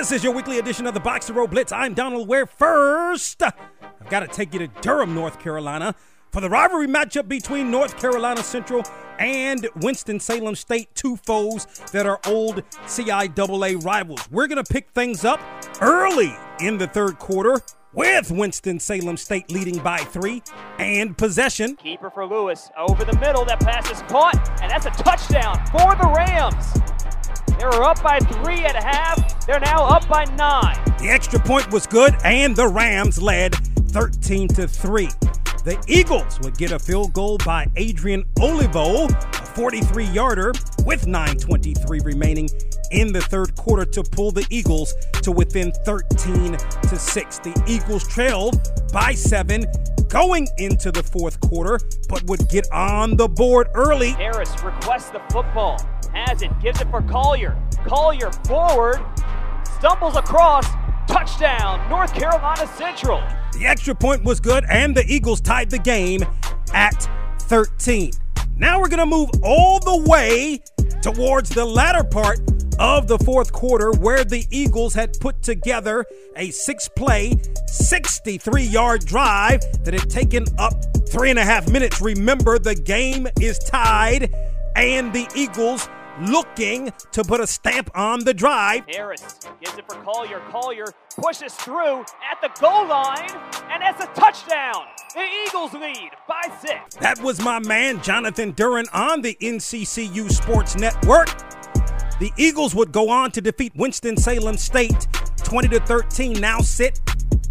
This is your weekly edition of the Box to Row Blitz. I'm Donald Ware. First, I've got to take you to Durham, North Carolina, for the rivalry matchup between North Carolina Central and Winston-Salem State, two foes that are old CIAA rivals. We're going to pick things up early in the third quarter with Winston-Salem State leading by 3 and possession. Keeper for Lewis over the middle. That pass is caught, and that's a touchdown for the Rams. They were up by 3 at half. They're now up by 9. The extra point was good, and the Rams led 13-3. The Eagles would get a field goal by Adrian Olivo, a 43-yarder, with 9:23 remaining in the third quarter to pull the Eagles to within 13-6. The Eagles trailed by 7 going into the fourth quarter, but would get on the board early. Harris requests the football, has it, gives it for Collier. Collier forward, stumbles across, touchdown, North Carolina Central. The extra point was good, and the Eagles tied the game at 13. Now we're going to move all the way towards the latter part of the fourth quarter, where the Eagles had put together a 6-play, 63-yard drive that had taken up 3.5 minutes. Remember, the game is tied, and the Eagles looking to put a stamp on the drive. Harris gives it for Collier. Collier pushes through at the goal line, and that's a touchdown. The Eagles lead by 6. That was my man Jonathan Duran on the NCCU Sports Network. The Eagles would go on to defeat Winston-Salem State 20-13, now sit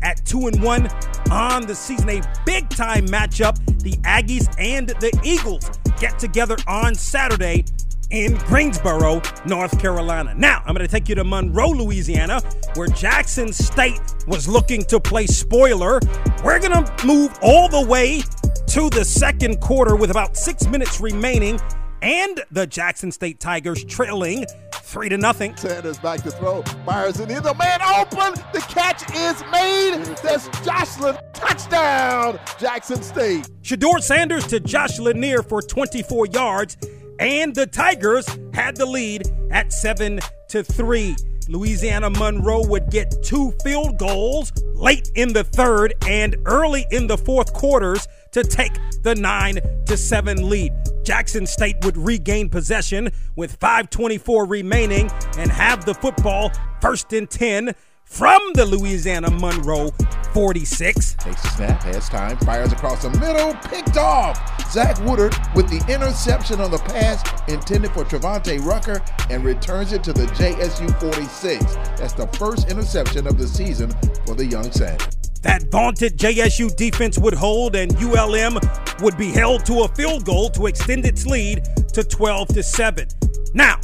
at 2-1 on the season. A big-time matchup. The Aggies and the Eagles get together on Saturday in Greensboro, North Carolina. Now, I'm going to take you to Monroe, Louisiana, where Jackson State was looking to play spoiler. We're going to move all the way to the second quarter with about 6 minutes remaining, and the Jackson State Tigers trailing 3-0. Sanders back to throw. Myers in the end. The man open. The catch is made. That's Josh Lanier. Touchdown, Jackson State. Shedeur Sanders to Josh Lanier for 24 yards. And the Tigers had the lead at 7-3. Louisiana Monroe would get 2 field goals late in the third and early in the fourth quarters to take the 9-7 lead. Jackson State would regain possession with 5:24 remaining and have the football 1st and 10 from the Louisiana Monroe 46. Takes the snap, has time, fires across the middle, picked off. Zach Woodard with the interception on the pass intended for Trevante Rucker and returns it to the JSU 46. That's the first interception of the season for the young Sanders. That vaunted JSU defense would hold, and ULM would be held to a field goal to extend its lead to 12-7. Now,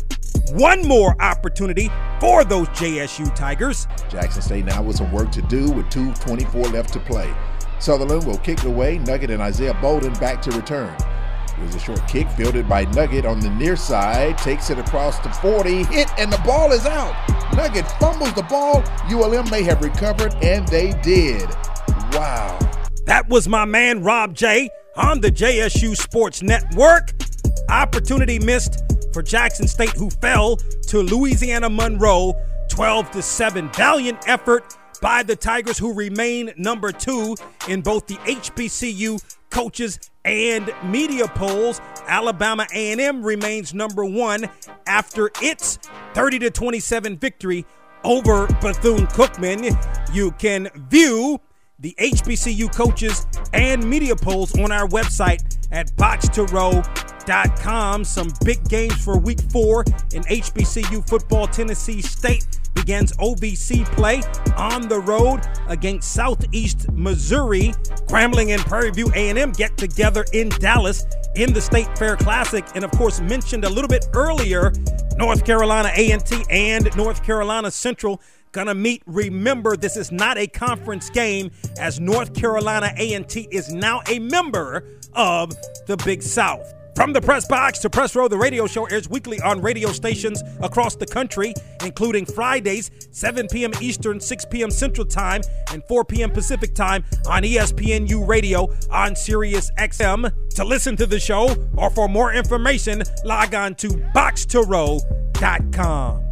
one more opportunity for those JSU Tigers. Jackson State now with some work to do with 2:24 left to play. Sutherland will kick it away. Nugget and Isaiah Bolden back to return. There's a short kick fielded by Nugget on the near side. Takes it across the 40. Hit, and the ball is out. Nugget fumbles the ball. ULM may have recovered, and they did. Wow. That was my man Rob J on the JSU Sports Network. Opportunity missed for Jackson State, who fell to Louisiana Monroe 12-7. Valiant effort by the Tigers, who remain number 2 in both the HBCU coaches and media polls. Alabama A&M remains number 1 after its 30-27 victory over Bethune-Cookman. You can view the HBCU coaches and media polls on our website at boxtorow.com. Some big games for week 4 in HBCU football. Tennessee State begins OVC play on the road against Southeast Missouri. Grambling and Prairie View A&M get together in Dallas in the State Fair Classic. And, of course, mentioned a little bit earlier, North Carolina A&T and North Carolina Central going to meet. Remember, this is not a conference game, as North Carolina A&T is now a member of the Big South. From the press box to press row, the radio show airs weekly on radio stations across the country, including Fridays, 7 p.m. Eastern, 6 p.m. Central Time, and 4 p.m. Pacific Time on ESPNU Radio on Sirius XM. To listen to the show or for more information, log on to boxtorow.com.